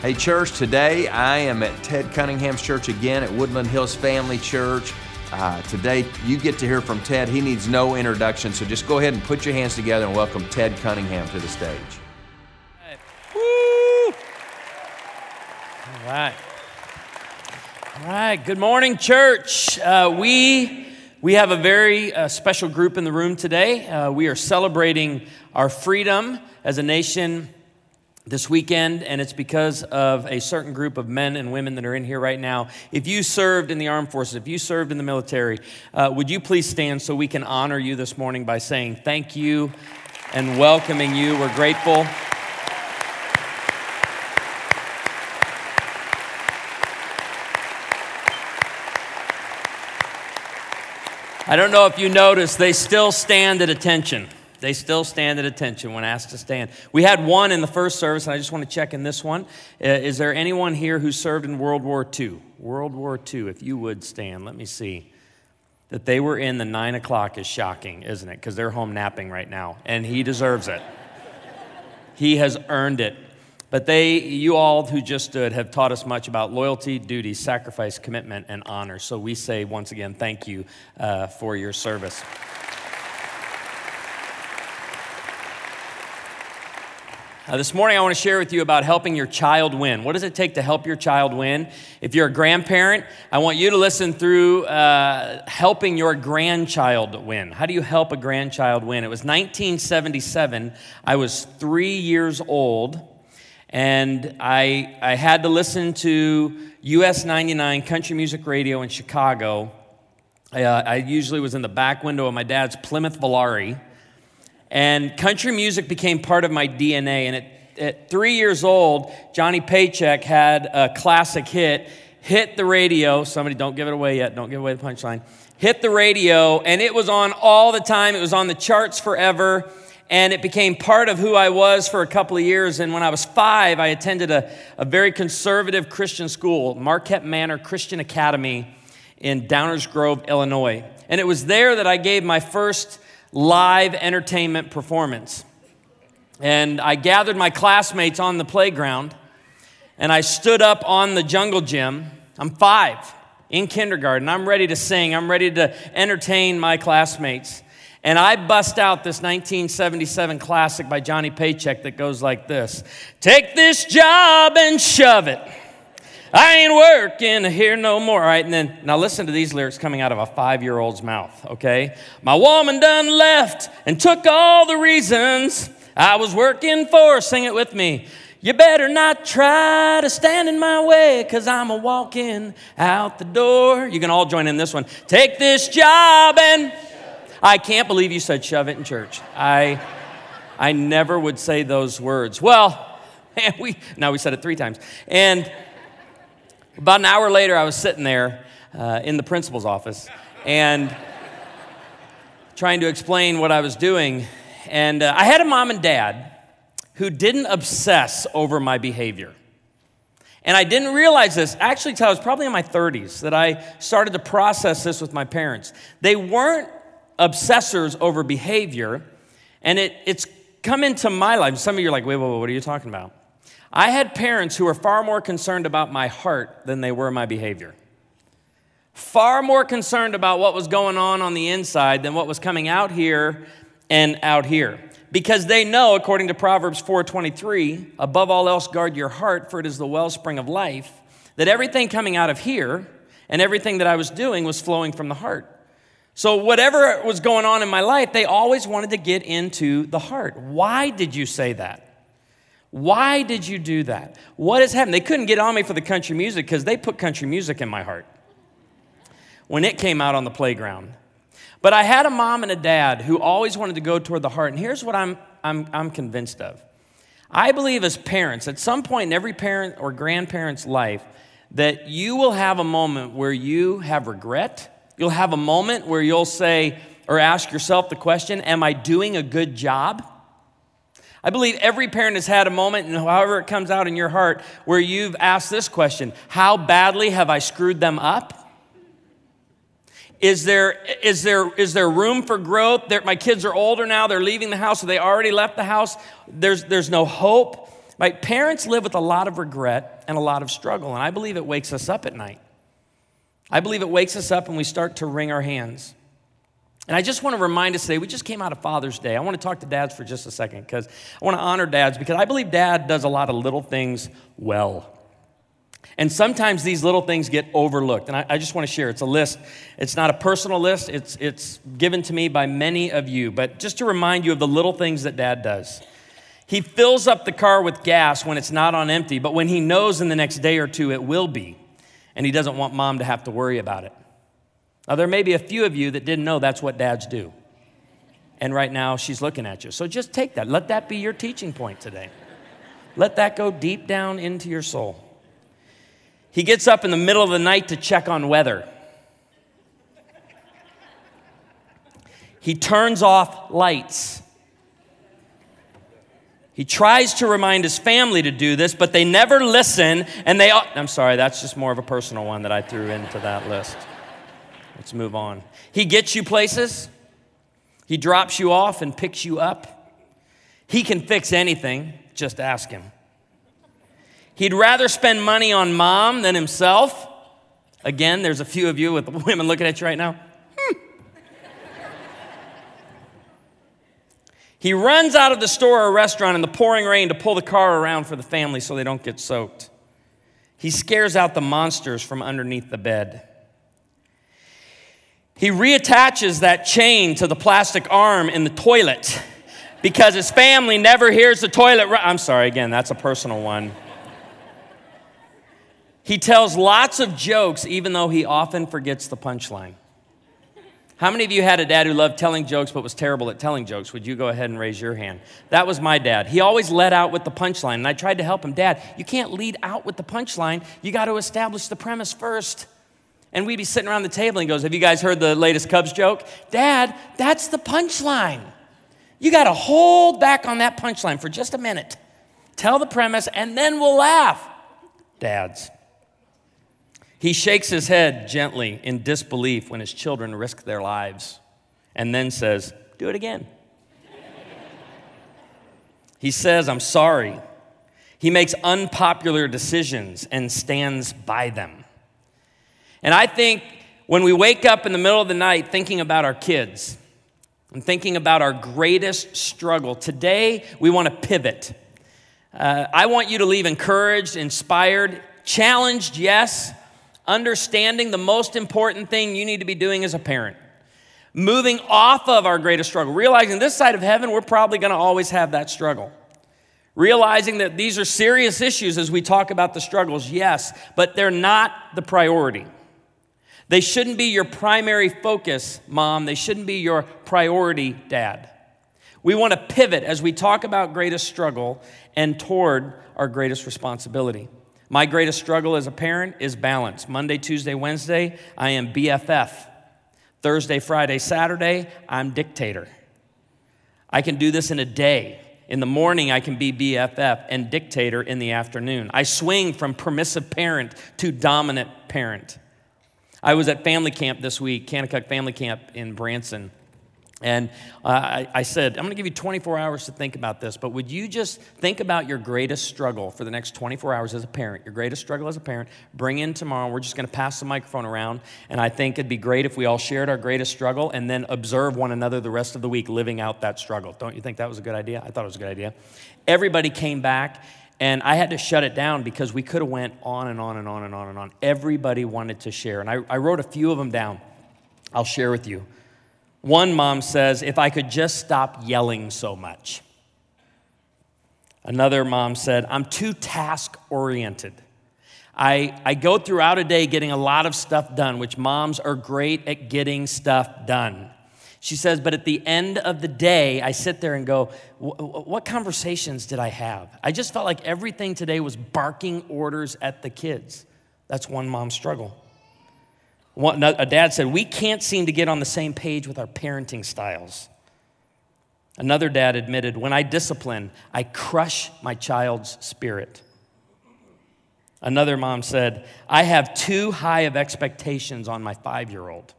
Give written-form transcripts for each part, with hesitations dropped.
Hey church, today I am at Ted Cunningham's church again at Woodland Hills Family Church. Today you get to hear from Ted. He needs no introduction, so just go ahead and put your hands together and welcome Ted Cunningham to the stage. All right. Woo! All right. All right, good morning church. We have a very special group in the room today. We are celebrating our freedom as a nation this weekend, and it's because of a certain group of men and women that are in here right now. If you served in the armed forces, if you served in the military, would you please stand so we can honor you this morning by saying thank you and welcoming you. We're grateful. I don't know if you noticed, they still stand at attention. They still stand at attention when asked to stand. We had one in the first service, and I just want to check in this one. Is there anyone here who served in World War II? World War II, if you would stand. Let me see. That they were in the 9 o'clock is shocking, isn't it? Because they're home napping right now, and he deserves it. He has earned it. But you all who just stood have taught us much about loyalty, duty, sacrifice, commitment, and honor. So we say once again, thank you for your service. This morning, I want to share with you about helping your child win. What does it take to help your child win? If you're a grandparent, I want you to listen through helping your grandchild win. How do you help a grandchild win? It was 1977. I was 3 years old. And I had to listen to US 99 country music radio in Chicago. I usually was in the back window of my dad's Plymouth Valiant. And country music became part of my DNA. And at 3 years old, Johnny Paycheck had a classic hit the radio. Somebody, don't give it away yet. Don't give away the punchline. Hit the radio. And it was on all the time. It was on the charts forever. And it became part of who I was for a couple of years. And when I was 5, I attended a very conservative Christian school, Marquette Manor Christian Academy in Downers Grove, Illinois. And it was there that I gave my first live entertainment performance. And I gathered my classmates on the playground, and I stood up on the jungle gym. I'm 5, in kindergarten. I'm ready to sing. I'm ready to entertain my classmates. And I bust out this 1977 classic by Johnny Paycheck that goes like this. Take this job and shove it. I ain't working here no more. All right, and then, now listen to these lyrics coming out of a 5-year-old's mouth, okay? My woman done left and took all the reasons I was working for. Sing it with me. You better not try to stand in my way, because I'm a-walking out the door. You can all join in this one. Take this job and... I can't believe you said shove it in church. I never would say those words. Well, man, we said it 3 times. And about an hour later, I was sitting there in the principal's office and trying to explain what I was doing. And I had a mom and dad who didn't obsess over my behavior. And I didn't realize this, actually, until I was probably in my 30s, that I started to process this with my parents. They weren't obsessors over behavior, and it's come into my life. Some of you are like, wait, what are you talking about? I had parents who were far more concerned about my heart than they were my behavior. Far more concerned about what was going on the inside than what was coming out here and out here. Because they know, according to Proverbs 4:23, above all else guard your heart, for it is the wellspring of life, that everything coming out of here and everything that I was doing was flowing from the heart. So whatever was going on in my life, they always wanted to get into the heart. Why did you say that? Why did you do that? What has happened? They couldn't get on me for the country music because they put country music in my heart when it came out on the playground. But I had a mom and a dad who always wanted to go toward the heart. And here's what I'm convinced of. I believe as parents, at some point in every parent or grandparent's life, that you will have a moment where you have regret. You'll have a moment where you'll say or ask yourself the question, am I doing a good job? I believe every parent has had a moment, and however it comes out in your heart, where you've asked this question, how badly have I screwed them up? Is there room for growth? My kids are older now. They're leaving the house, so they already left the house. There's no hope. Right? Parents live with a lot of regret and a lot of struggle, and I believe it wakes us up at night. I believe it wakes us up and we start to wring our hands. And I just want to remind us today, we just came out of Father's Day. I want to talk to dads for just a second because I want to honor dads because I believe dad does a lot of little things well. And sometimes these little things get overlooked. And I just want to share, it's a list. It's not a personal list. It's given to me by many of you. But just to remind you of the little things that dad does. He fills up the car with gas when it's not on empty, but when he knows in the next day or two it will be. And he doesn't want mom to have to worry about it. Now, there may be a few of you that didn't know that's what dads do. And right now, she's looking at you. So just take that. Let that be your teaching point today. Let that go deep down into your soul. He gets up in the middle of the night to check on weather. He turns off lights. He tries to remind his family to do this, but they never listen, and I'm sorry, that's just more of a personal one that I threw into that list. Let's move on. He gets you places. He drops you off and picks you up. He can fix anything. Just ask him. He'd rather spend money on mom than himself. Again, there's a few of you with women looking at you right now. He runs out of the store or restaurant in the pouring rain to pull the car around for the family so they don't get soaked. He scares out the monsters from underneath the bed. He reattaches that chain to the plastic arm in the toilet because his family never hears the toilet. I'm sorry, again, that's a personal one. He tells lots of jokes, even though he often forgets the punchline. How many of you had a dad who loved telling jokes but was terrible at telling jokes? Would you go ahead and raise your hand? That was my dad. He always led out with the punchline, and I tried to help him. Dad, you can't lead out with the punchline. You got to establish the premise first. And we'd be sitting around the table and he goes, have you guys heard the latest Cubs joke? Dad, that's the punchline. You got to hold back on that punchline for just a minute. Tell the premise and then we'll laugh. Dads. He shakes his head gently in disbelief when his children risk their lives and then says, do it again. He says, I'm sorry. He makes unpopular decisions and stands by them. And I think when we wake up in the middle of the night thinking about our kids and thinking about our greatest struggle, today we want to pivot. I want you to leave encouraged, inspired, challenged, yes, understanding the most important thing you need to be doing as a parent. Moving off of our greatest struggle, realizing this side of heaven, we're probably going to always have that struggle. Realizing that these are serious issues as we talk about the struggles, yes, but they're not the priority. They shouldn't be your primary focus, mom. They shouldn't be your priority, dad. We want to pivot as we talk about greatest struggle and toward our greatest responsibility. My greatest struggle as a parent is balance. Monday, Tuesday, Wednesday, I am BFF. Thursday, Friday, Saturday, I'm dictator. I can do this in a day. In the morning, I can be BFF and dictator in the afternoon. I swing from permissive parent to dominant parent. I was at family camp this week, Taneycomo family camp in Branson. And I said, I'm going to give you 24 hours to think about this, but would you just think about your greatest struggle for the next 24 hours as a parent, your greatest struggle as a parent, bring in tomorrow, we're just going to pass the microphone around, and I think it'd be great if we all shared our greatest struggle and then observe one another the rest of the week living out that struggle. Don't you think that was a good idea? I thought it was a good idea. Everybody came back, and I had to shut it down because we could have went on and on and on and on and on. Everybody wanted to share, and I wrote a few of them down. I'll share with you. One mom says, if I could just stop yelling so much. Another mom said, I'm too task-oriented. I go throughout a day getting a lot of stuff done, which moms are great at getting stuff done. She says, but at the end of the day, I sit there and go, what conversations did I have? I just felt like everything today was barking orders at the kids. That's one mom's struggle. A dad said, we can't seem to get on the same page with our parenting styles. Another dad admitted, when I discipline, I crush my child's spirit. Another mom said, I have too high of expectations on my 5-year-old.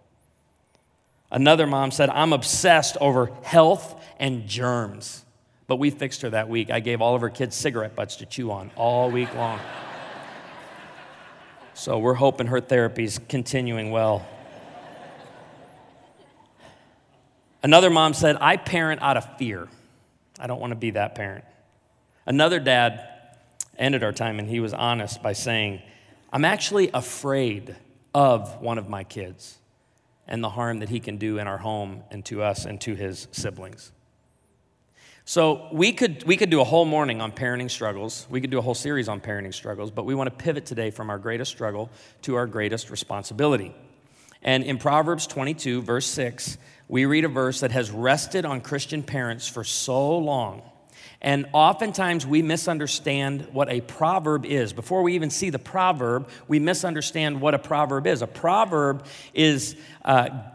Another mom said, I'm obsessed over health and germs. But we fixed her that week. I gave all of her kids cigarette butts to chew on all week long. So we're hoping her therapy's continuing well. Another mom said, I parent out of fear. I don't want to be that parent. Another dad ended our time, and he was honest by saying, I'm actually afraid of one of my kids and the harm that he can do in our home and to us and to his siblings. So we could do a whole morning on parenting struggles. We could do a whole series on parenting struggles, but we want to pivot today from our greatest struggle to our greatest responsibility. And in Proverbs 22, verse 6, we read a verse that has rested on Christian parents for so long. And oftentimes we misunderstand what a proverb is. Before we even see the proverb, we misunderstand what a proverb is. A proverb is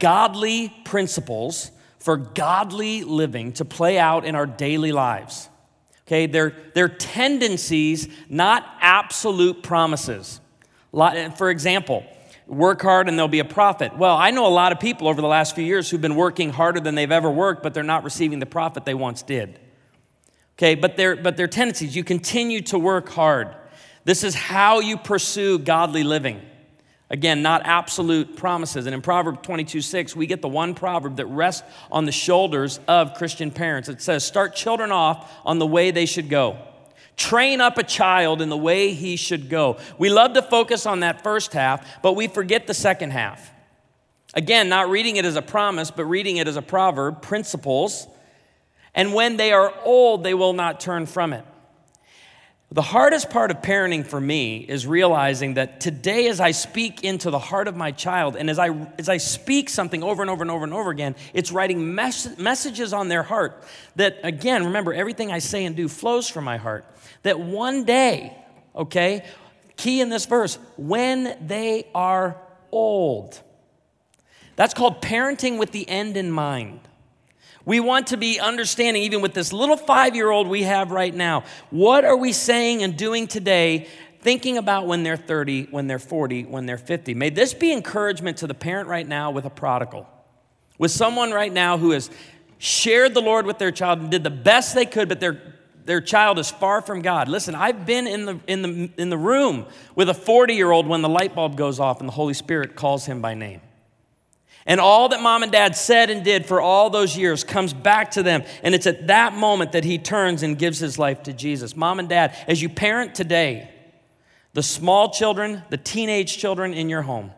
godly principles for godly living to play out in our daily lives. Okay, they're tendencies, not absolute promises. For example, work hard and there'll be a profit. Well, I know a lot of people over the last few years who've been working harder than they've ever worked, but they're not receiving the profit they once did. Okay, but they're tendencies. You continue to work hard. This is how you pursue godly living. Again, not absolute promises. And in Proverbs 22:6, we get the one proverb that rests on the shoulders of Christian parents. It says, start children off on the way they should go. Train up a child in the way he should go. We love to focus on that first half, but we forget the second half. Again, not reading it as a promise, but reading it as a proverb, principles. And when they are old, they will not turn from it. The hardest part of parenting for me is realizing that today as I speak into the heart of my child, and as I speak something over and over and over and over again, it's writing messages on their heart that, again, remember, everything I say and do flows from my heart. That one day, okay, key in this verse, when they are old. That's called parenting with the end in mind. We want to be understanding, even with this little 5-year-old we have right now, what are we saying and doing today, thinking about when they're 30, when they're 40, when they're 50. May this be encouragement to the parent right now with a prodigal, with someone right now who has shared the Lord with their child and did the best they could, but their child is far from God. Listen, I've been in the room with a 40-year-old when the light bulb goes off and the Holy Spirit calls him by name. And all that mom and dad said and did for all those years comes back to them. And it's at that moment that he turns and gives his life to Jesus. Mom and dad, as you parent today, the small children, the teenage children in your home,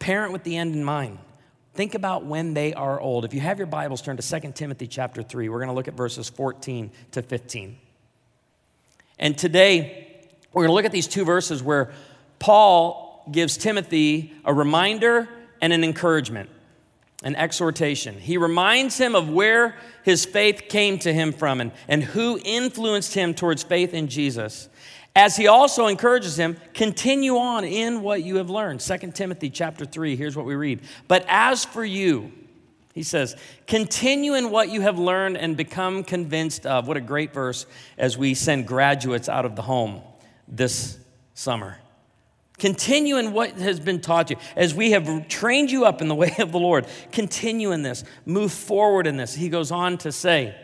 parent with the end in mind. Think about when they are old. If you have your Bibles, turn to 2 Timothy chapter 3. We're going to look at verses 14 to 15. And today, we're going to look at these two verses where Paul gives Timothy a reminder and an encouragement, an exhortation. He reminds him of where his faith came to him from and who influenced him towards faith in Jesus. As he also encourages him, continue on in what you have learned. 2 Timothy chapter 3, here's what we read. But as for you, he says, continue in what you have learned and become convinced of. What a great verse as we send graduates out of the home this summer. Continue in what has been taught you. As we have trained you up in the way of the Lord, continue in this. Move forward in this. He goes on to say,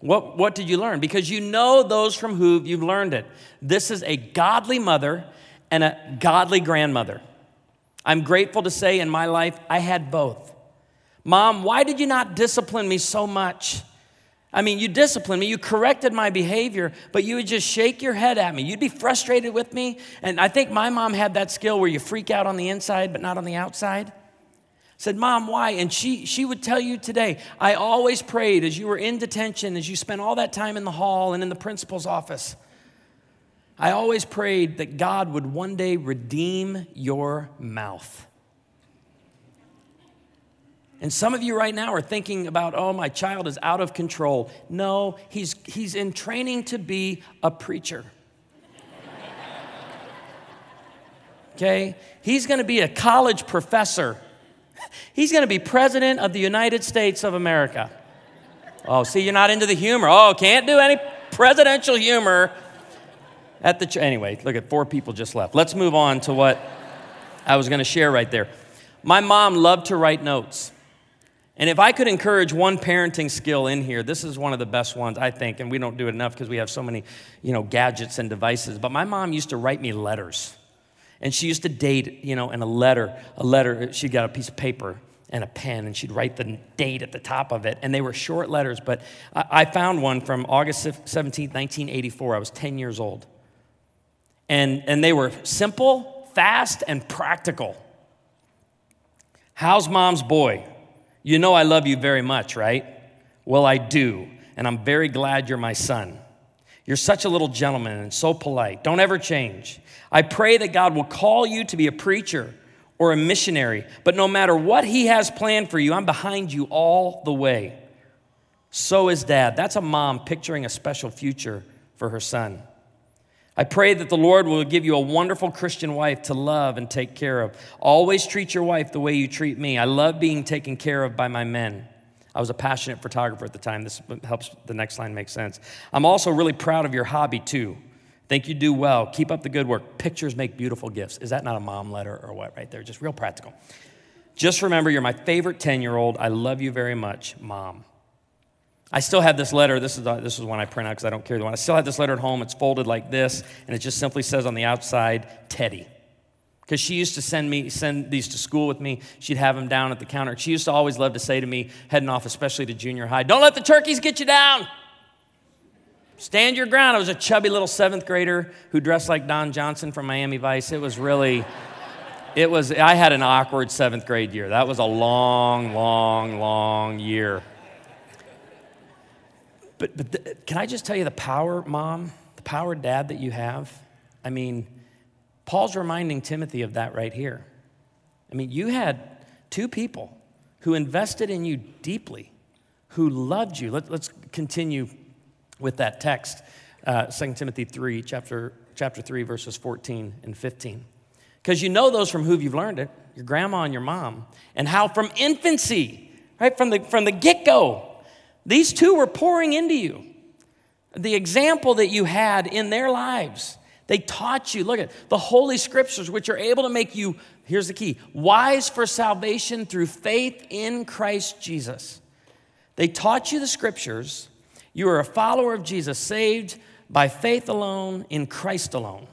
what did you learn? Because you know those from whom you've learned it. This is a godly mother and a godly grandmother. I'm grateful to say in my life, I had both. Mom, why did you not discipline me so much? I mean, you disciplined me, you corrected my behavior, but you would just shake your head at me. You'd be frustrated with me. And I think my mom had that skill where you freak out on the inside, but not on the outside. I said, Mom, why? And she would tell you today, I always prayed as you were in detention, as you spent all that time in the hall and in the principal's office. I always prayed that God would one day redeem your mouth. And some of you right now are thinking about, oh, my child is out of control. No, he's in training to be a preacher. Okay? He's going to be a college professor. He's going to be president of the United States of America. Oh, see, you're not into the humor. Oh, can't do any presidential humor. Anyway, look at 4 people just left. Let's move on to what I was going to share right there. My mom loved to write notes. And if I could encourage one parenting skill in here, this is one of the best ones, I think, and we don't do it enough because we have so many, gadgets and devices. But my mom used to write me letters. And she used to date, in a letter. She got a piece of paper and a pen, and she'd write the date at the top of it. And they were short letters, but I found one from August 17, 1984. I was 10 years old. And they were simple, fast, and practical. How's mom's boy? You know I love you very much, right? Well, I do, and I'm very glad you're my son. You're such a little gentleman and so polite. Don't ever change. I pray that God will call you to be a preacher or a missionary, but no matter what he has planned for you, I'm behind you all the way. So is dad. That's a mom picturing a special future for her son. I pray that the Lord will give you a wonderful Christian wife to love and take care of. Always treat your wife the way you treat me. I love being taken care of by my men. I was a passionate photographer at the time. This helps the next line make sense. I'm also really proud of your hobby, too. Think you do well. Keep up the good work. Pictures make beautiful gifts. Is that not a mom letter or what right there? Just real practical. Just remember, you're my favorite 10-year-old. I love you very much, Mom. I still have this letter. This is one I print out because I don't carry the one. I still have this letter at home. It's folded like this, and it just simply says on the outside, Teddy. Because she used to send these to school with me. She'd have them down at the counter. She used to always love to say to me, heading off especially to junior high, don't let the turkeys get you down. Stand your ground. I was a chubby little 7th grader who dressed like Don Johnson from Miami Vice. It was really, I had an awkward 7th grade year. That was a long year. But can I just tell you the power, Mom, the power, Dad, that you have? I mean, Paul's reminding Timothy of that right here. I mean, you had two people who invested in you deeply, who loved you. Let's continue with that text, 2 Timothy 3, chapter 3, verses 14 and 15. Because you know those from whom you've learned it, your grandma and your mom, and how from infancy, right, from the get-go, these two were pouring into you. The example that you had in their lives, they taught you, look at the Holy Scriptures, which are able to make you, here's the key, wise for salvation through faith in Christ Jesus. They taught you the Scriptures. You are a follower of Jesus, saved by faith alone, in Christ alone.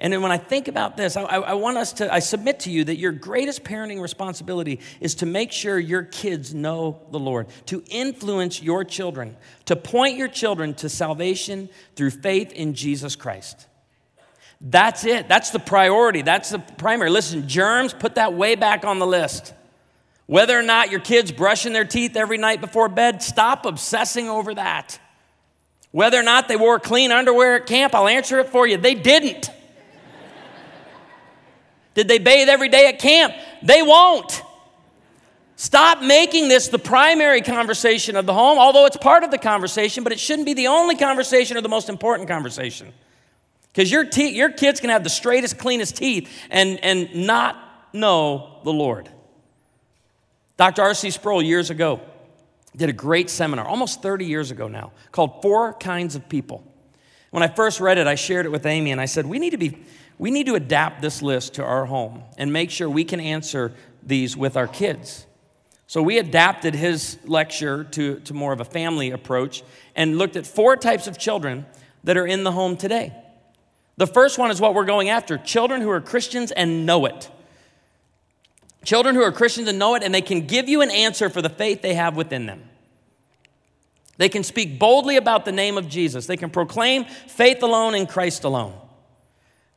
And then when I think about this, I submit to you that your greatest parenting responsibility is to make sure your kids know the Lord, to influence your children, to point your children to salvation through faith in Jesus Christ. That's it. That's the priority. That's the primary. Listen, germs, put that way back on the list. Whether or not your kid's brushing their teeth every night before bed, stop obsessing over that. Whether or not they wore clean underwear at camp, I'll answer it for you. They didn't. Did they bathe every day at camp? They won't. Stop making this the primary conversation of the home, although it's part of the conversation, but it shouldn't be the only conversation or the most important conversation. Because your kids can have the straightest, cleanest teeth and not know the Lord. Dr. R.C. Sproul years ago did a great seminar, almost 30 years ago now, called Four Kinds of People. When I first read it, I shared it with Amy, and I said, we need to adapt this list to our home and make sure we can answer these with our kids. So we adapted his lecture to more of a family approach and looked at four types of children that are in the home today. The first one is what we're going after, children who are Christians and know it. Children who are Christians and know it, and they can give you an answer for the faith they have within them. They can speak boldly about the name of Jesus. They can proclaim faith alone in Christ alone.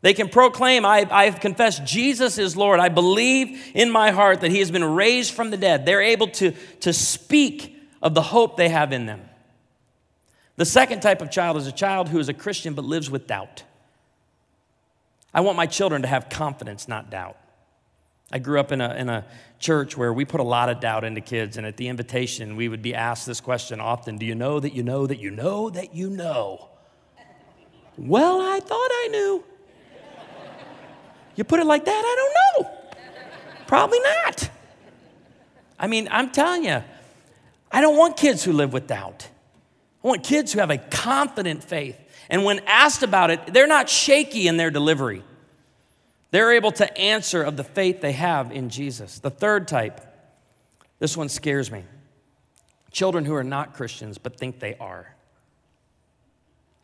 They can proclaim, I've confessed Jesus is Lord. I believe in my heart that he has been raised from the dead. They're able to speak of the hope they have in them. The second type of child is a child who is a Christian but lives with doubt. I want my children to have confidence, not doubt. I grew up in a church where we put a lot of doubt into kids, and at the invitation, we would be asked this question often, do you know that you know that you know that you know? Well, I thought I knew. You put it like that, I don't know. Probably not. I mean, I'm telling you, I don't want kids who live with doubt. I want kids who have a confident faith. And when asked about it, they're not shaky in their delivery. They're able to answer of the faith they have in Jesus. The third type This one scares me. Children who are not Christians but think they are.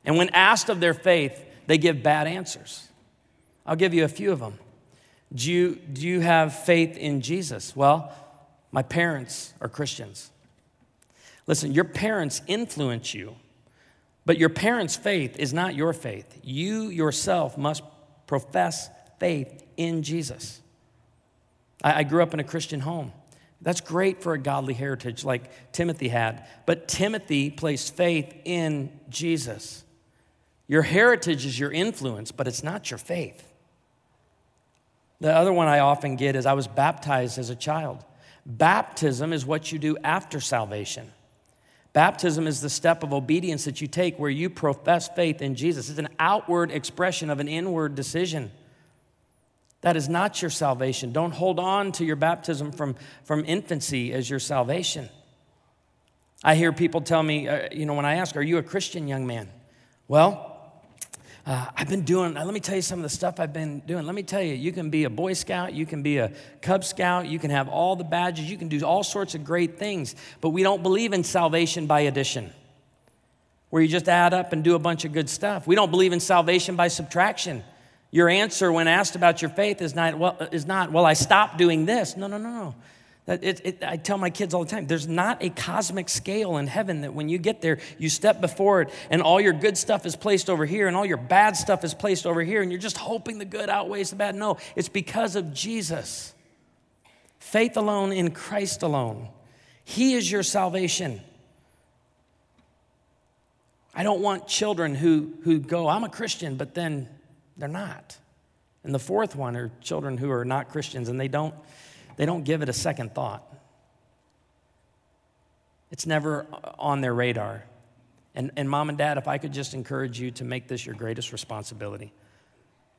And when asked of their faith, they give bad answers. I'll give you a few of them. Do you have faith in Jesus? Well, my parents are Christians. Listen, your parents influence you, but your parents' faith is not your faith. You yourself must profess faith in Jesus. I grew up in a Christian home. That's great for a godly heritage like Timothy had, but Timothy placed faith in Jesus. Your heritage is your influence, but it's not your faith. The other one I often get is I was baptized as a child. Baptism is what you do after salvation. Baptism is the step of obedience that you take where you profess faith in Jesus. It's an outward expression of an inward decision. That is not your salvation. Don't hold on to your baptism from infancy as your salvation. I hear people tell me, when I ask, are you a Christian, young man? Well, let me tell you some of the stuff I've been doing. Let me tell you can be a Boy Scout, you can be a Cub Scout, you can have all the badges, you can do all sorts of great things, but we don't believe in salvation by addition, where you just add up and do a bunch of good stuff. We don't believe in salvation by subtraction. Your answer when asked about your faith is not, I stopped doing this. No. I tell my kids all the time, there's not a cosmic scale in heaven that when you get there, you step before it and all your good stuff is placed over here and all your bad stuff is placed over here and you're just hoping the good outweighs the bad. No, it's because of Jesus. Faith alone in Christ alone. He is your salvation. I don't want children who go, I'm a Christian, but then they're not. And the fourth one are children who are not Christians and they don't give it a second thought. It's never on their radar. And mom and dad, if I could just encourage you to make this your greatest responsibility,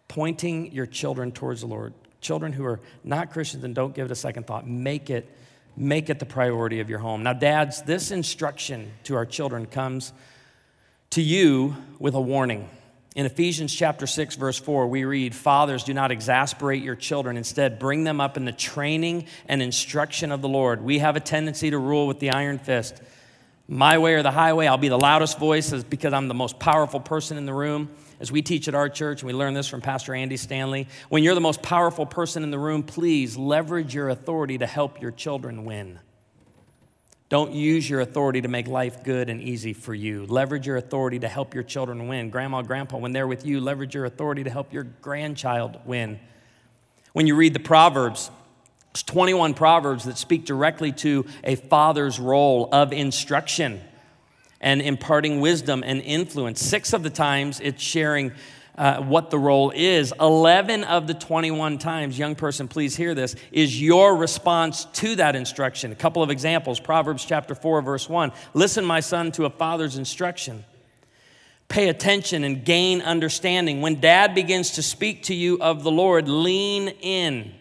pointing your children towards the Lord. Children who are not Christians and don't give it a second thought, make it the priority of your home. Now, dads, this instruction to our children comes to you with a warning. In Ephesians chapter 6, verse 4, we read, "Fathers, do not exasperate your children. Instead, bring them up in the training and instruction of the Lord." We have a tendency to rule with the iron fist. My way or the highway, I'll be the loudest voice because I'm the most powerful person in the room. As we teach at our church, and we learn this from Pastor Andy Stanley, when you're the most powerful person in the room, please leverage your authority to help your children win. Don't use your authority to make life good and easy for you. Leverage your authority to help your children win. Grandma, grandpa, when they're with you, leverage your authority to help your grandchild win. When you read the Proverbs, there's 21 Proverbs that speak directly to a father's role of instruction and imparting wisdom and influence. 6 of the times it's sharing what the role is. 11 of the 21 times, young person, please hear this, is your response to that instruction. A couple of examples, Proverbs chapter 4, verse 1. "Listen, my son, to a father's instruction. Pay attention and gain understanding. When dad begins to speak to you of the Lord, lean in.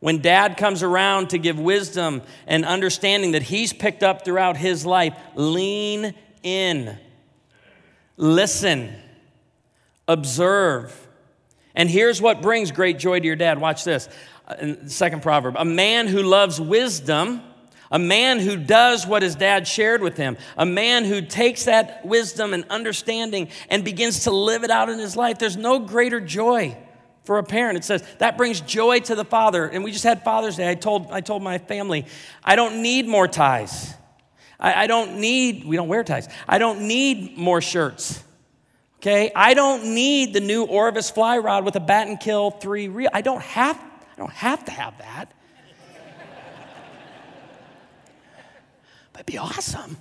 When dad comes around to give wisdom and understanding that he's picked up throughout his life, lean in. Listen. Observe." And here's what brings great joy to your dad. Watch this. Second proverb. "A man who loves wisdom, a man who does what his dad shared with him, a man who takes that wisdom and understanding and begins to live it out in his life." There's no greater joy for a parent. It says that brings joy to the father. And we just had Father's Day. I told my family, I don't need more ties. We don't wear ties. I don't need more shirts. Okay, I don't need the new Orvis fly rod with a Battenkill 3 reel. I don't have to have that. But it'd be awesome.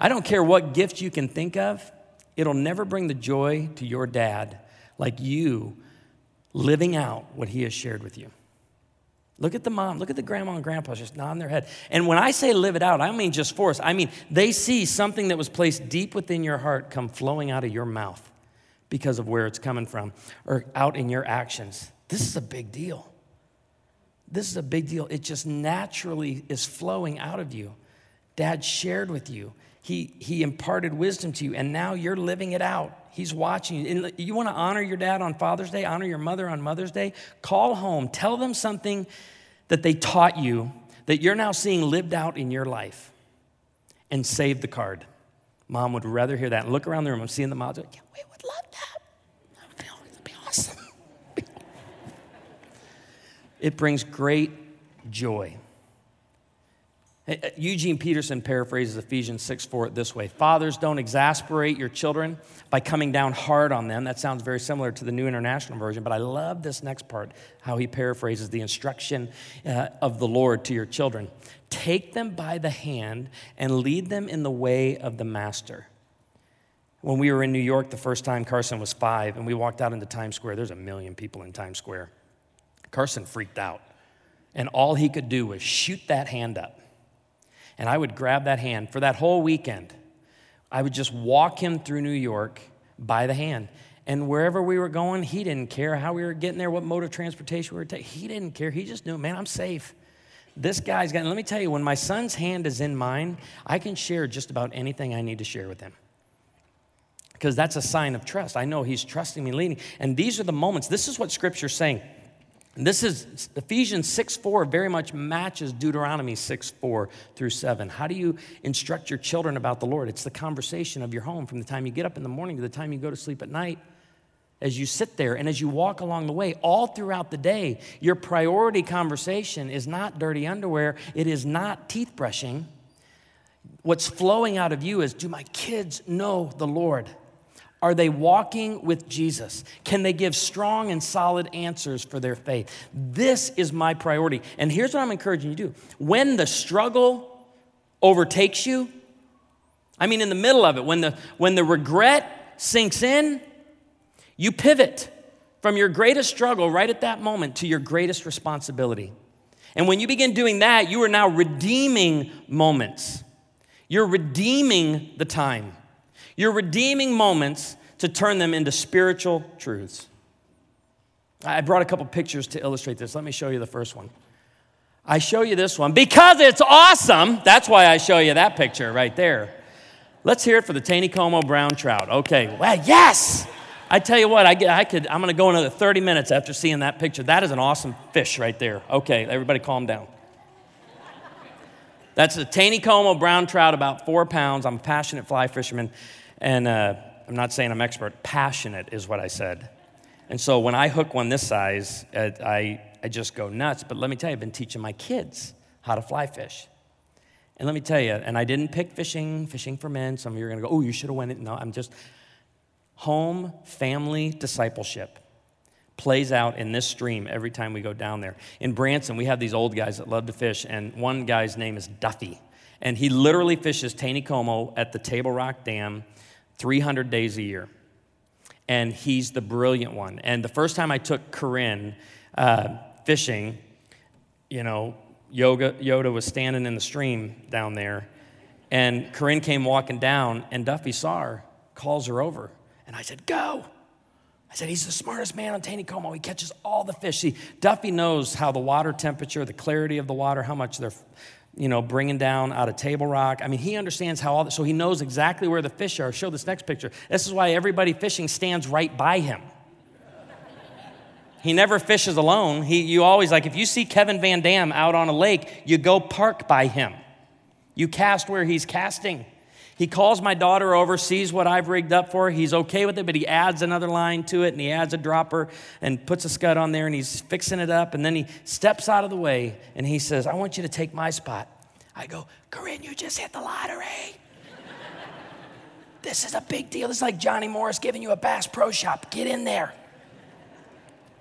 I don't care what gift you can think of. It'll never bring the joy to your dad like you living out what he has shared with you. Look at the mom. Look at the grandma and grandpa just nodding their head. And when I say live it out, I don't mean just force. I mean, they see something that was placed deep within your heart come flowing out of your mouth because of where it's coming from or out in your actions. This is a big deal. This is a big deal. It just naturally is flowing out of you. Dad shared with you. He imparted wisdom to you, and now you're living it out. He's watching you. And you want to honor your dad on Father's Day, honor your mother on Mother's Day, call home, tell them something that they taught you that you're now seeing lived out in your life. And save the card. Mom would rather hear that. Look around the room. I'm seeing the moms. Like, yeah, we would love that. It'd be awesome. It brings great joy. Eugene Peterson paraphrases Ephesians 6:4 this way. Fathers, don't exasperate your children by coming down hard on them. That sounds very similar to the New International Version, but I love this next part, how he paraphrases the instruction of the Lord to your children. Take them by the hand and lead them in the way of the master. When we were in New York the first time, Carson was 5, and we walked out into Times Square. There's a million people in Times Square. Carson freaked out, and all he could do was shoot that hand up. And I would grab that hand for that whole weekend. I would just walk him through New York by the hand. And wherever we were going, he didn't care how we were getting there, what mode of transportation we were taking. He didn't care. He just knew, man, I'm safe. This guy's got, and let me tell you, when my son's hand is in mine, I can share just about anything I need to share with him. Because that's a sign of trust. I know he's trusting me, leading. And these are the moments. This is what Scripture's saying. And this is, Ephesians 6:4 very much matches Deuteronomy 6:4 through 7. How do you instruct your children about the Lord? It's the conversation of your home from the time you get up in the morning to the time you go to sleep at night. As you sit there and as you walk along the way, all throughout the day, your priority conversation is not dirty underwear. It is not teeth brushing. What's flowing out of you is, do my kids know the Lord? Are they walking with Jesus? Can they give strong and solid answers for their faith? This is my priority. And here's what I'm encouraging you to do. When the struggle overtakes you, I mean in the middle of it, when the regret sinks in, you pivot from your greatest struggle right at that moment to your greatest responsibility. And when you begin doing that, you are now redeeming moments. You're redeeming the time. You're redeeming moments to turn them into spiritual truths. I brought a couple pictures to illustrate this. Let me show you the first one. I show you this one because it's awesome. That's why I show you that picture right there. Let's hear it for the Taneycomo brown trout. Okay, well, yes. I tell you what, I'm going to go another 30 minutes after seeing that picture. That is an awesome fish right there. Okay, everybody calm down. That's a Taneycomo brown trout, about 4 pounds. I'm a passionate fly fisherman. And I'm not saying I'm expert. Passionate is what I said. And so when I hook one this size, I just go nuts. But let me tell you, I've been teaching my kids how to fly fish. And let me tell you, and I didn't pick fishing for men. Some of you are going to go, oh, you should have went it. No, I'm just, home family discipleship plays out in this stream every time we go down there. In Branson, we have these old guys that love to fish. And one guy's name is Duffy. And he literally fishes Taneycomo at the Table Rock Dam 300 days a year. And he's the brilliant one. And the first time I took Corinne fishing, you know, Yoda was standing in the stream down there. And Corinne came walking down, and Duffy saw her, calls her over. And I said, go. I said, he's the smartest man on Taneycomo. He catches all the fish. See, Duffy knows how the water temperature, the clarity of the water, how much they're, you know, bringing down out of Table Rock. I mean, he understands how all that, so he knows exactly where the fish are. Show this next picture. This is why everybody fishing stands right by him. He never fishes alone. You always, like, if you see Kevin Van Dam out on a lake, you go park by him. You cast where he's casting. He calls my daughter over, sees what I've rigged up for her. He's okay with it, but he adds another line to it, and he adds a dropper and puts a scud on there, and he's fixing it up. And then he steps out of the way, and he says, I want you to take my spot. I go, Corinne, you just hit the lottery. This is a big deal. This is like Johnny Morris giving you a Bass Pro Shop. Get in there.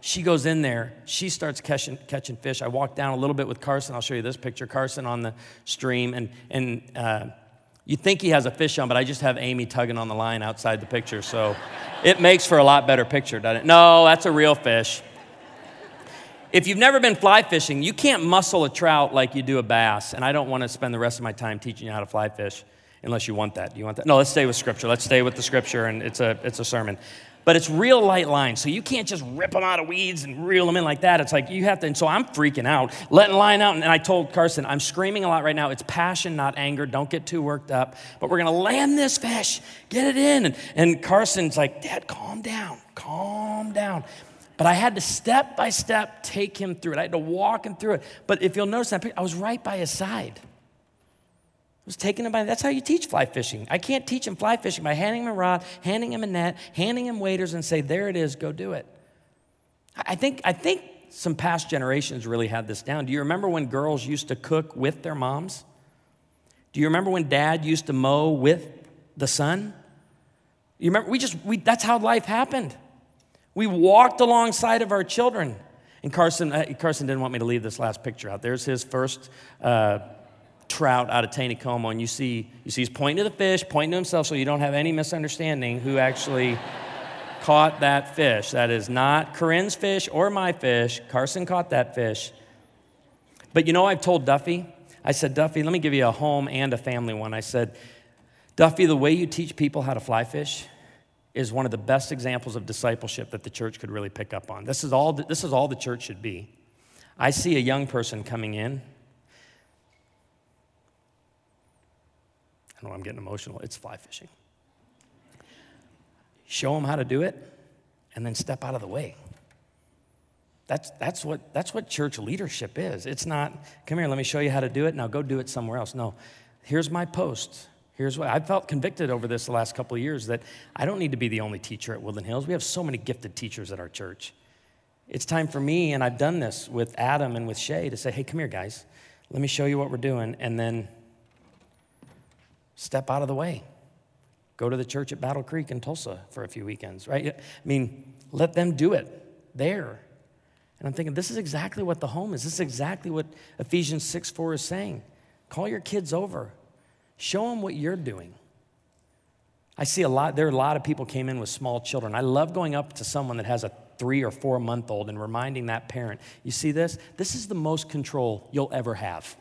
She goes in there. She starts catching fish. I walk down a little bit with Carson. I'll show you this picture. Carson on the stream, and you think he has a fish on, but I just have Amy tugging on the line outside the picture, so it makes for a lot better picture, doesn't it? No, that's a real fish. If you've never been fly fishing, you can't muscle a trout like you do a bass, and I don't want to spend the rest of my time teaching you how to fly fish unless you want that. Do you want that? No, let's stay with Scripture. Let's stay with the Scripture, and it's a sermon. But it's real light lines, so you can't just rip them out of weeds and reel them in like that. It's like you have to, and so I'm freaking out, letting line out. And I told Carson, I'm screaming a lot right now. It's passion, not anger. Don't get too worked up. But we're going to land this fish. Get it in. And Carson's like, Dad, calm down. Calm down. But I had to step by step take him through it. I had to walk him through it. But if you'll notice that picture, I was right by his side. I was taking him by, that's how you teach fly fishing. I can't teach him fly fishing by handing him a rod, handing him a net, handing him waders and say, there it is, go do it. I think some past generations really had this down. Do you remember when girls used to cook with their moms? Do you remember when dad used to mow with the son? You remember, that's how life happened. We walked alongside of our children. And Carson didn't want me to leave this last picture out. There's his first trout out of Taneycomo, and you see he's pointing to the fish, pointing to himself, so you don't have any misunderstanding who actually caught that fish. That is not Corinne's fish or my fish. Carson caught that fish. But you know, I've told Duffy, I said, Duffy, let me give you a home and a family one. I said, Duffy, the way you teach people how to fly fish is one of the best examples of discipleship that the church could really pick up on. This is all the church should be. I see a young person coming in. I know I'm getting emotional. It's fly fishing. Show them how to do it, and then step out of the way. That's what church leadership is. It's not, come here, let me show you how to do it. Now go do it somewhere else. No, here's my post. Here's what I felt convicted over this the last couple of years, that I don't need to be the only teacher at Woodland Hills. We have so many gifted teachers at our church. It's time for me, and I've done this with Adam and with Shay, to say, hey, come here, guys. Let me show you what we're doing, and then step out of the way. Go to the church at Battle Creek in Tulsa for a few weekends, right? I mean, let them do it there. And I'm thinking, this is exactly what the home is. This is exactly what Ephesians 6:4 is saying. Call your kids over. Show them what you're doing. I see there are a lot of people came in with small children. I love going up to someone that has a 3 or 4 month old and reminding that parent, you see this? This is the most control you'll ever have.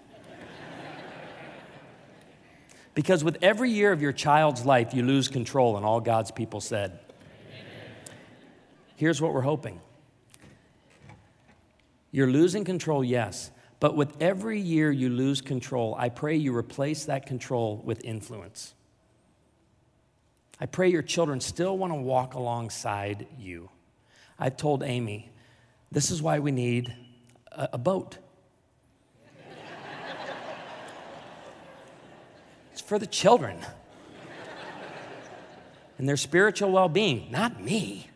Because with every year of your child's life, you lose control, and all God's people said. Amen. Here's what we're hoping. You're losing control, yes. But with every year you lose control, I pray you replace that control with influence. I pray your children still want to walk alongside you. I've told Amy, this is why we need a boat. It's for the children and their spiritual well-being, not me.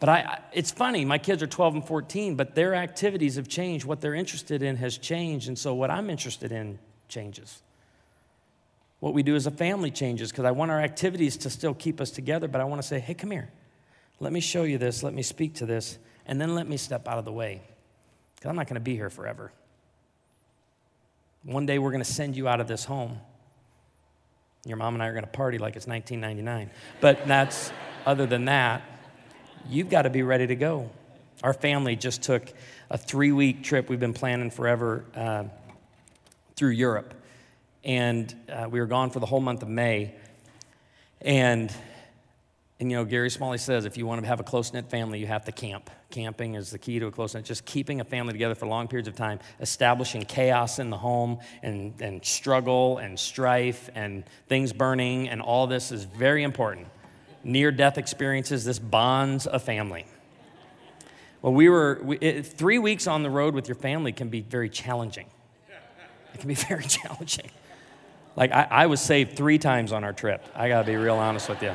But it's funny, my kids are 12 and 14, but their activities have changed. What they're interested in has changed, and so what I'm interested in changes. What we do as a family changes, because I want our activities to still keep us together, but I want to say, hey, come here. Let me show you this. Let me speak to this, and then let me step out of the way, because I'm not going to be here forever. One day we're going to send you out of this home. Your mom and I are going to party like it's 1999, but that's other than that. You've got to be ready to go. Our family just took a 3-week trip we've been planning forever through Europe. And we were gone for the whole month of May. And you know, Gary Smalley says, if you want to have a close-knit family, you have to camp. Camping is the key to a close-knit, just keeping a family together for long periods of time, establishing chaos in the home and struggle and strife and things burning, and all this is very important. Near-death experiences, this bonds a family. Well, 3 weeks on the road with your family can be very challenging. It can be very challenging. Like, I was saved 3 times on our trip. I got to be real honest with you.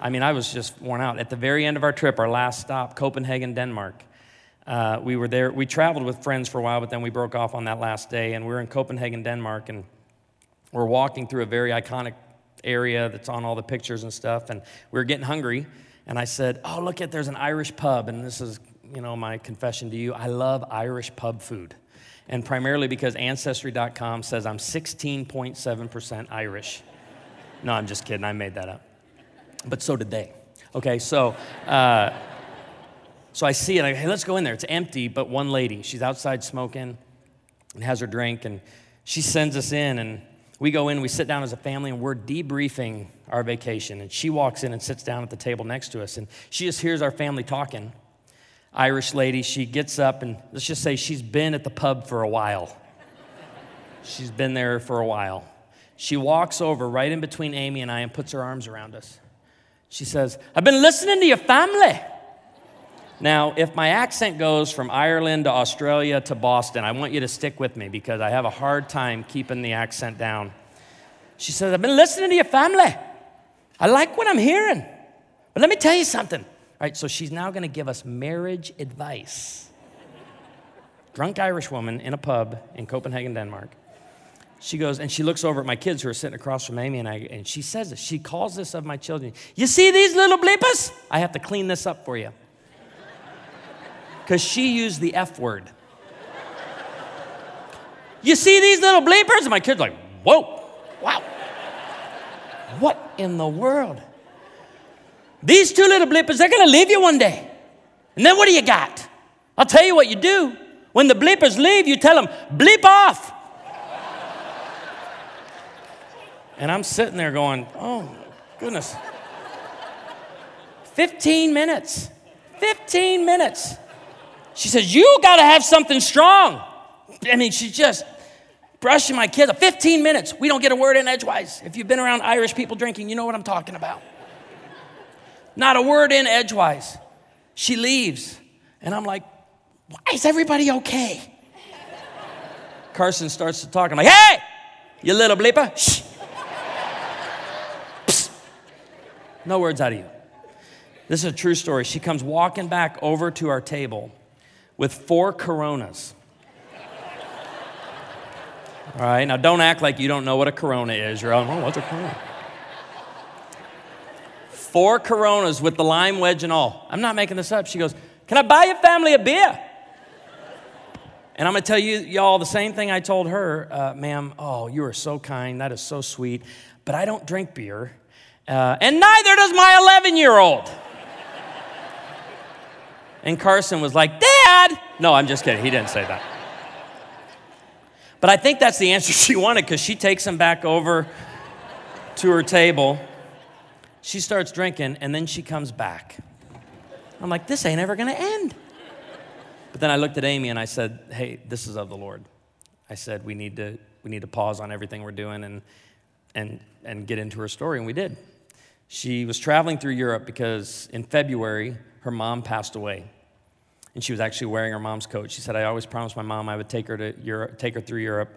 I mean, I was just worn out. At the very end of our trip, our last stop, Copenhagen, Denmark, we were there. We traveled with friends for a while, but then we broke off on that last day, and we were in Copenhagen, Denmark, and we're walking through a very iconic area that's on all the pictures and stuff, and we were getting hungry, and I said, oh, look at, there's an Irish pub, and this is, you know, my confession to you, I love Irish pub food, and primarily because Ancestry.com says I'm 16.7% Irish. No, I'm just kidding, I made that up, but so did they. Okay, so I see it, I go, hey, let's go in there, it's empty, but one lady, she's outside smoking, and has her drink, and she sends us in, and we go in, we sit down as a family, and we're debriefing our vacation. And she walks in and sits down at the table next to us. And she just hears our family talking. Irish lady, she gets up, and let's just say she's been at the pub for a while. She's been there for a while. She walks over right in between Amy and I and puts her arms around us. She says, I've been listening to your family. Now, if my accent goes from Ireland to Australia to Boston, I want you to stick with me because I have a hard time keeping the accent down. She says, I've been listening to your family. I like what I'm hearing. But let me tell you something. All right, so she's now going to give us marriage advice. Drunk Irish woman in a pub in Copenhagen, Denmark. She goes, and she looks over at my kids who are sitting across from Amy, and she says this. She calls this of my children. You see these little bleepers? I have to clean this up for you. Because she used the F word. You see these little bleepers? And my kid's like, whoa, wow. What in the world? These two little bleepers, they're going to leave you one day. And then what do you got? I'll tell you what you do. When the bleepers leave, you tell them, bleep off. And I'm sitting there going, oh, my goodness. 15 minutes. 15 minutes. She says, you got to have something strong. I mean, she's just brushing my kids. 15 minutes. We don't get a word in edgewise. If you've been around Irish people drinking, you know what I'm talking about. Not a word in edgewise. She leaves. And I'm like, why is everybody okay? Carson starts to talk. I'm like, hey, you little bleeper. Shh. Psst. No words out of you. This is a true story. She comes walking back over to our table with 4 Coronas. All right, now don't act like you don't know what a Corona is. You're all, oh, what's a Corona? 4 Coronas with the lime wedge and all. I'm not making this up. She goes, can I buy your family a beer? And I'm going to tell you, y'all, the same thing I told her. Ma'am, oh, you are so kind. That is so sweet. But I don't drink beer. And neither does my 11-year-old. And Carson was like, Dad! No, I'm just kidding. He didn't say that. But I think that's the answer she wanted because she takes him back over to her table. She starts drinking, and then she comes back. I'm like, this ain't ever going to end. But then I looked at Amy, and I said, hey, this is of the Lord. I said, we need to pause on everything we're doing and get into her story, and we did. She was traveling through Europe because in February, her mom passed away. And she was actually wearing her mom's coat. She said, I always promised my mom I would take her to Europe, take her through Europe,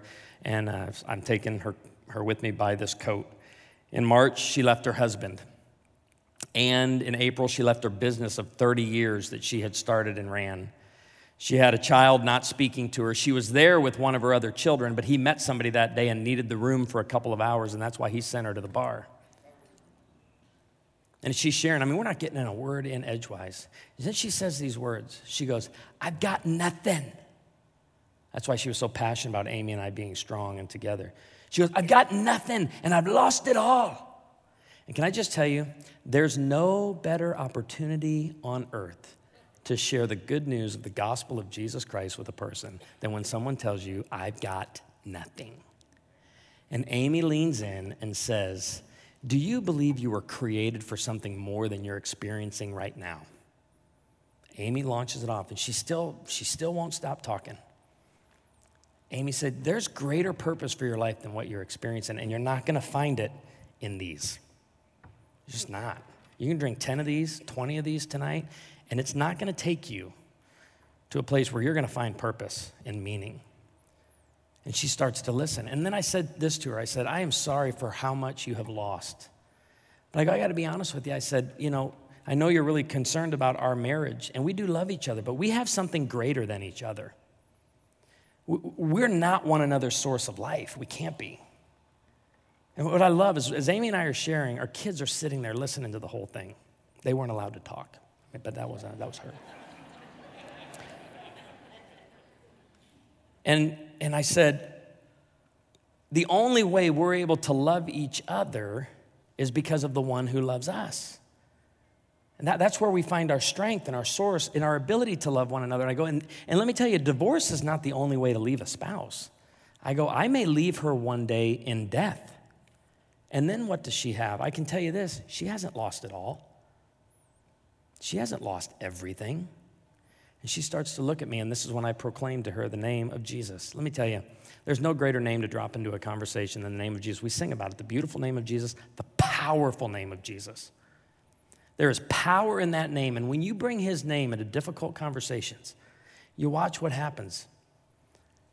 and I'm taking her with me by this coat. In March, she left her husband. And in April, she left her business of 30 years that she had started and ran. She had a child not speaking to her. She was there with one of her other children, but he met somebody that day and needed the room for a couple of hours, and that's why he sent her to the bar. And she's sharing. I mean, we're not getting in a word in edgewise. And then she says these words. She goes, I've got nothing. That's why she was so passionate about Amy and I being strong and together. She goes, I've got nothing, and I've lost it all. And can I just tell you, there's no better opportunity on earth to share the good news of the gospel of Jesus Christ with a person than when someone tells you, I've got nothing. And Amy leans in and says, do you believe you were created for something more than you're experiencing right now? Amy launches it off, and she still won't stop talking. Amy said, there's greater purpose for your life than what you're experiencing, and you're not going to find it in these. You're just not. You can drink 10 of these, 20 of these tonight, and it's not going to take you to a place where you're going to find purpose and meaning. And she starts to listen. And then I said this to her. I said, I am sorry for how much you have lost. But I got to be honest with you. I said, you know, I know you're really concerned about our marriage, and we do love each other, but we have something greater than each other. We're not one another's source of life. We can't be. And what I love is, as Amy and I are sharing, our kids are sitting there listening to the whole thing. They weren't allowed to talk. But that was her. And I said, the only way we're able to love each other is because of the one who loves us. And that's where we find our strength and our source and our ability to love one another. And I go, and let me tell you, divorce is not the only way to leave a spouse. I go, I may leave her one day in death. And then what does she have? I can tell you this, she hasn't lost it all. She hasn't lost everything. And she starts to look at me, and this is when I proclaim to her the name of Jesus. Let me tell you, there's no greater name to drop into a conversation than the name of Jesus. We sing about it, the beautiful name of Jesus, the powerful name of Jesus. There is power in that name. And when you bring his name into difficult conversations, you watch what happens.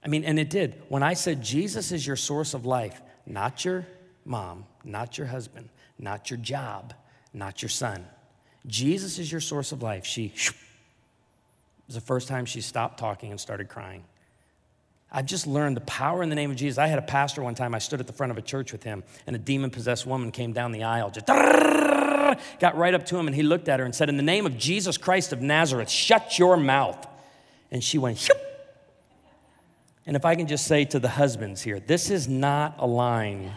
I mean, and it did. When I said Jesus is your source of life, not your mom, not your husband, not your job, not your son. Jesus is your source of life. It was the first time she stopped talking and started crying. I've just learned the power in the name of Jesus. I had a pastor one time. I stood at the front of a church with him, and a demon-possessed woman came down the aisle, just got right up to him, and he looked at her and said, "In the name of Jesus Christ of Nazareth, shut your mouth." And she went, "Shoop." And if I can just say to the husbands here, this is not a line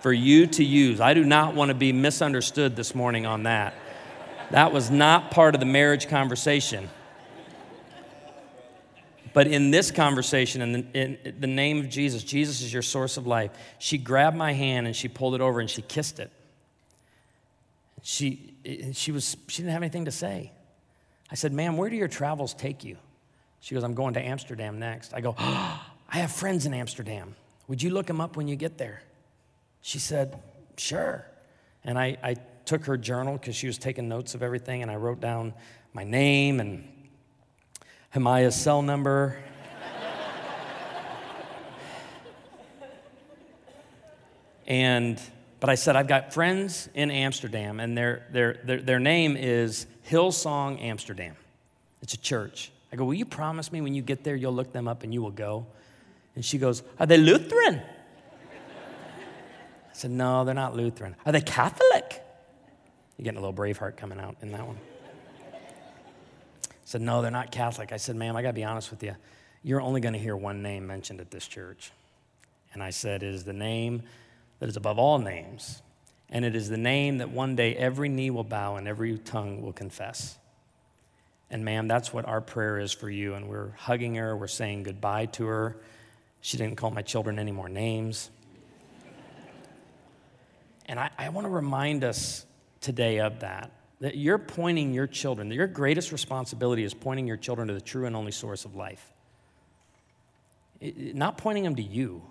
for you to use. I do not want to be misunderstood this morning on that. That was not part of the marriage conversation. But in this conversation, in the name of Jesus, Jesus is your source of life. She grabbed my hand and she pulled it over and she kissed it. She didn't have anything to say. I said, "Ma'am, where do your travels take you?" She goes, "I'm going to Amsterdam next." I go, "Oh, I have friends in Amsterdam. Would you look them up when you get there?" She said, "Sure." And I took her journal because she was taking notes of everything, and I wrote down my name and Hamaya's cell number. But I said, "I've got friends in Amsterdam, and their name is Hillsong Amsterdam. It's a church." I go, "Will you promise me when you get there you'll look them up and you will go?" And she goes, "Are they Lutheran?" I said, "No, they're not Lutheran." "Are they Catholic?" You're getting a little Braveheart coming out in that one. I said, "No, they're not Catholic." I said, "Ma'am, I got to be honest with you. You're only going to hear one name mentioned at this church." And I said, "It is the name that is above all names. And it is the name that one day every knee will bow and every tongue will confess." And ma'am, that's what our prayer is for you. And we're hugging her. We're saying goodbye to her. She didn't call my children any more names. And I want to remind us today of that you're pointing your children, your greatest responsibility is pointing your children to the true and only source of life. Not pointing them to you.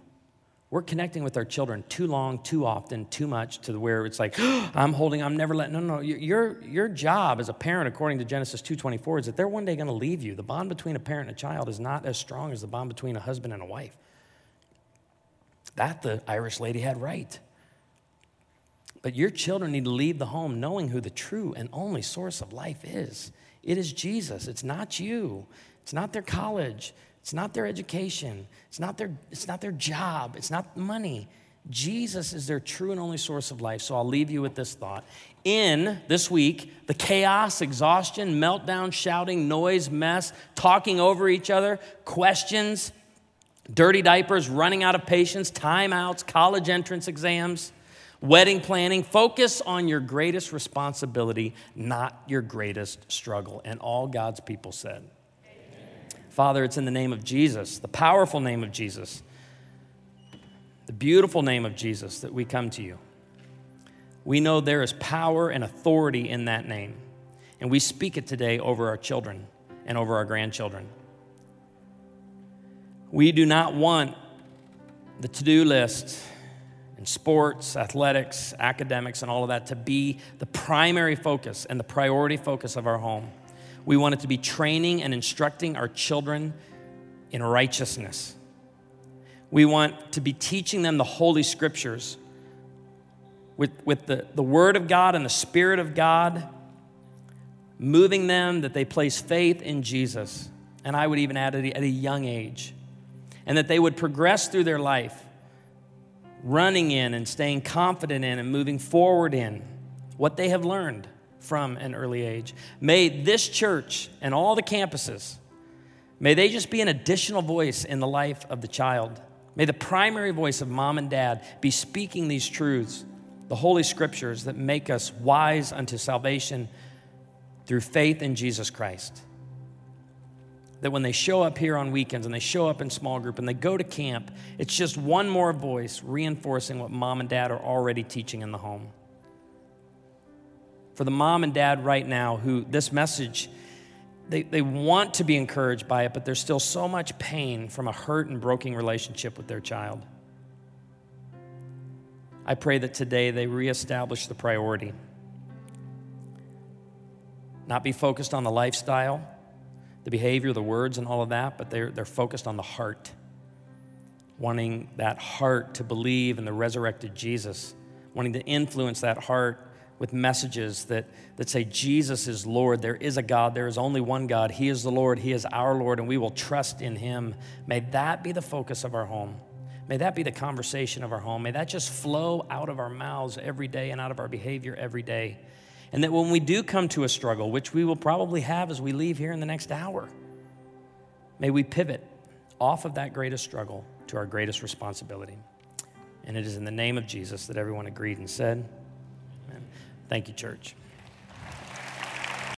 We're connecting with our children too long, too often, too much to where it's like, I'm never letting, no. Your job as a parent, according to Genesis 2:24, is that they're one day going to leave you. The bond between a parent and a child is not as strong as the bond between a husband and a wife. That the Irish lady had right. But your children need to leave the home knowing who the true and only source of life is. It is Jesus. It's not you. It's not their college. It's not their education. It's not their job. It's not money. Jesus is their true and only source of life. So I'll leave you with this thought. In this week, the chaos, exhaustion, meltdown, shouting, noise, mess, talking over each other, questions, dirty diapers, running out of patience, timeouts, college entrance exams, wedding planning, focus on your greatest responsibility, not your greatest struggle. And all God's people said, amen. Father, it's in the name of Jesus, the powerful name of Jesus, the beautiful name of Jesus, that we come to you. We know there is power and authority in that name. And we speak it today over our children and over our grandchildren. We do not want the to-do list and sports, athletics, academics, and all of that to be the primary focus and the priority focus of our home. We want it to be training and instructing our children in righteousness. We want to be teaching them the Holy Scriptures with the Word of God and the Spirit of God, moving them that they place faith in Jesus. And I would even add at a young age. And that they would progress through their life running in and staying confident in and moving forward in what they have learned from an early age. May this church and all the campuses, may they just be an additional voice in the life of the child. May the primary voice of mom and dad be speaking these truths, the Holy Scriptures that make us wise unto salvation through faith in Jesus Christ. That when they show up here on weekends and they show up in small group and they go to camp, it's just one more voice reinforcing what mom and dad are already teaching in the home. For the mom and dad right now who this message, they want to be encouraged by it, but there's still so much pain from a hurt and broken relationship with their child. I pray that today they reestablish the priority. Not be focused on the lifestyle, the behavior, the words, and all of that, but they're focused on the heart, wanting that heart to believe in the resurrected Jesus, wanting to influence that heart with messages that say, Jesus is Lord, there is a God, there is only one God, He is the Lord, He is our Lord, and we will trust in Him. May that be the focus of our home. May that be the conversation of our home. May that just flow out of our mouths every day and out of our behavior every day. And that when we do come to a struggle, which we will probably have as we leave here in the next hour, may we pivot off of that greatest struggle to our greatest responsibility. And it is in the name of Jesus that everyone agreed and said, Amen. Thank you, church.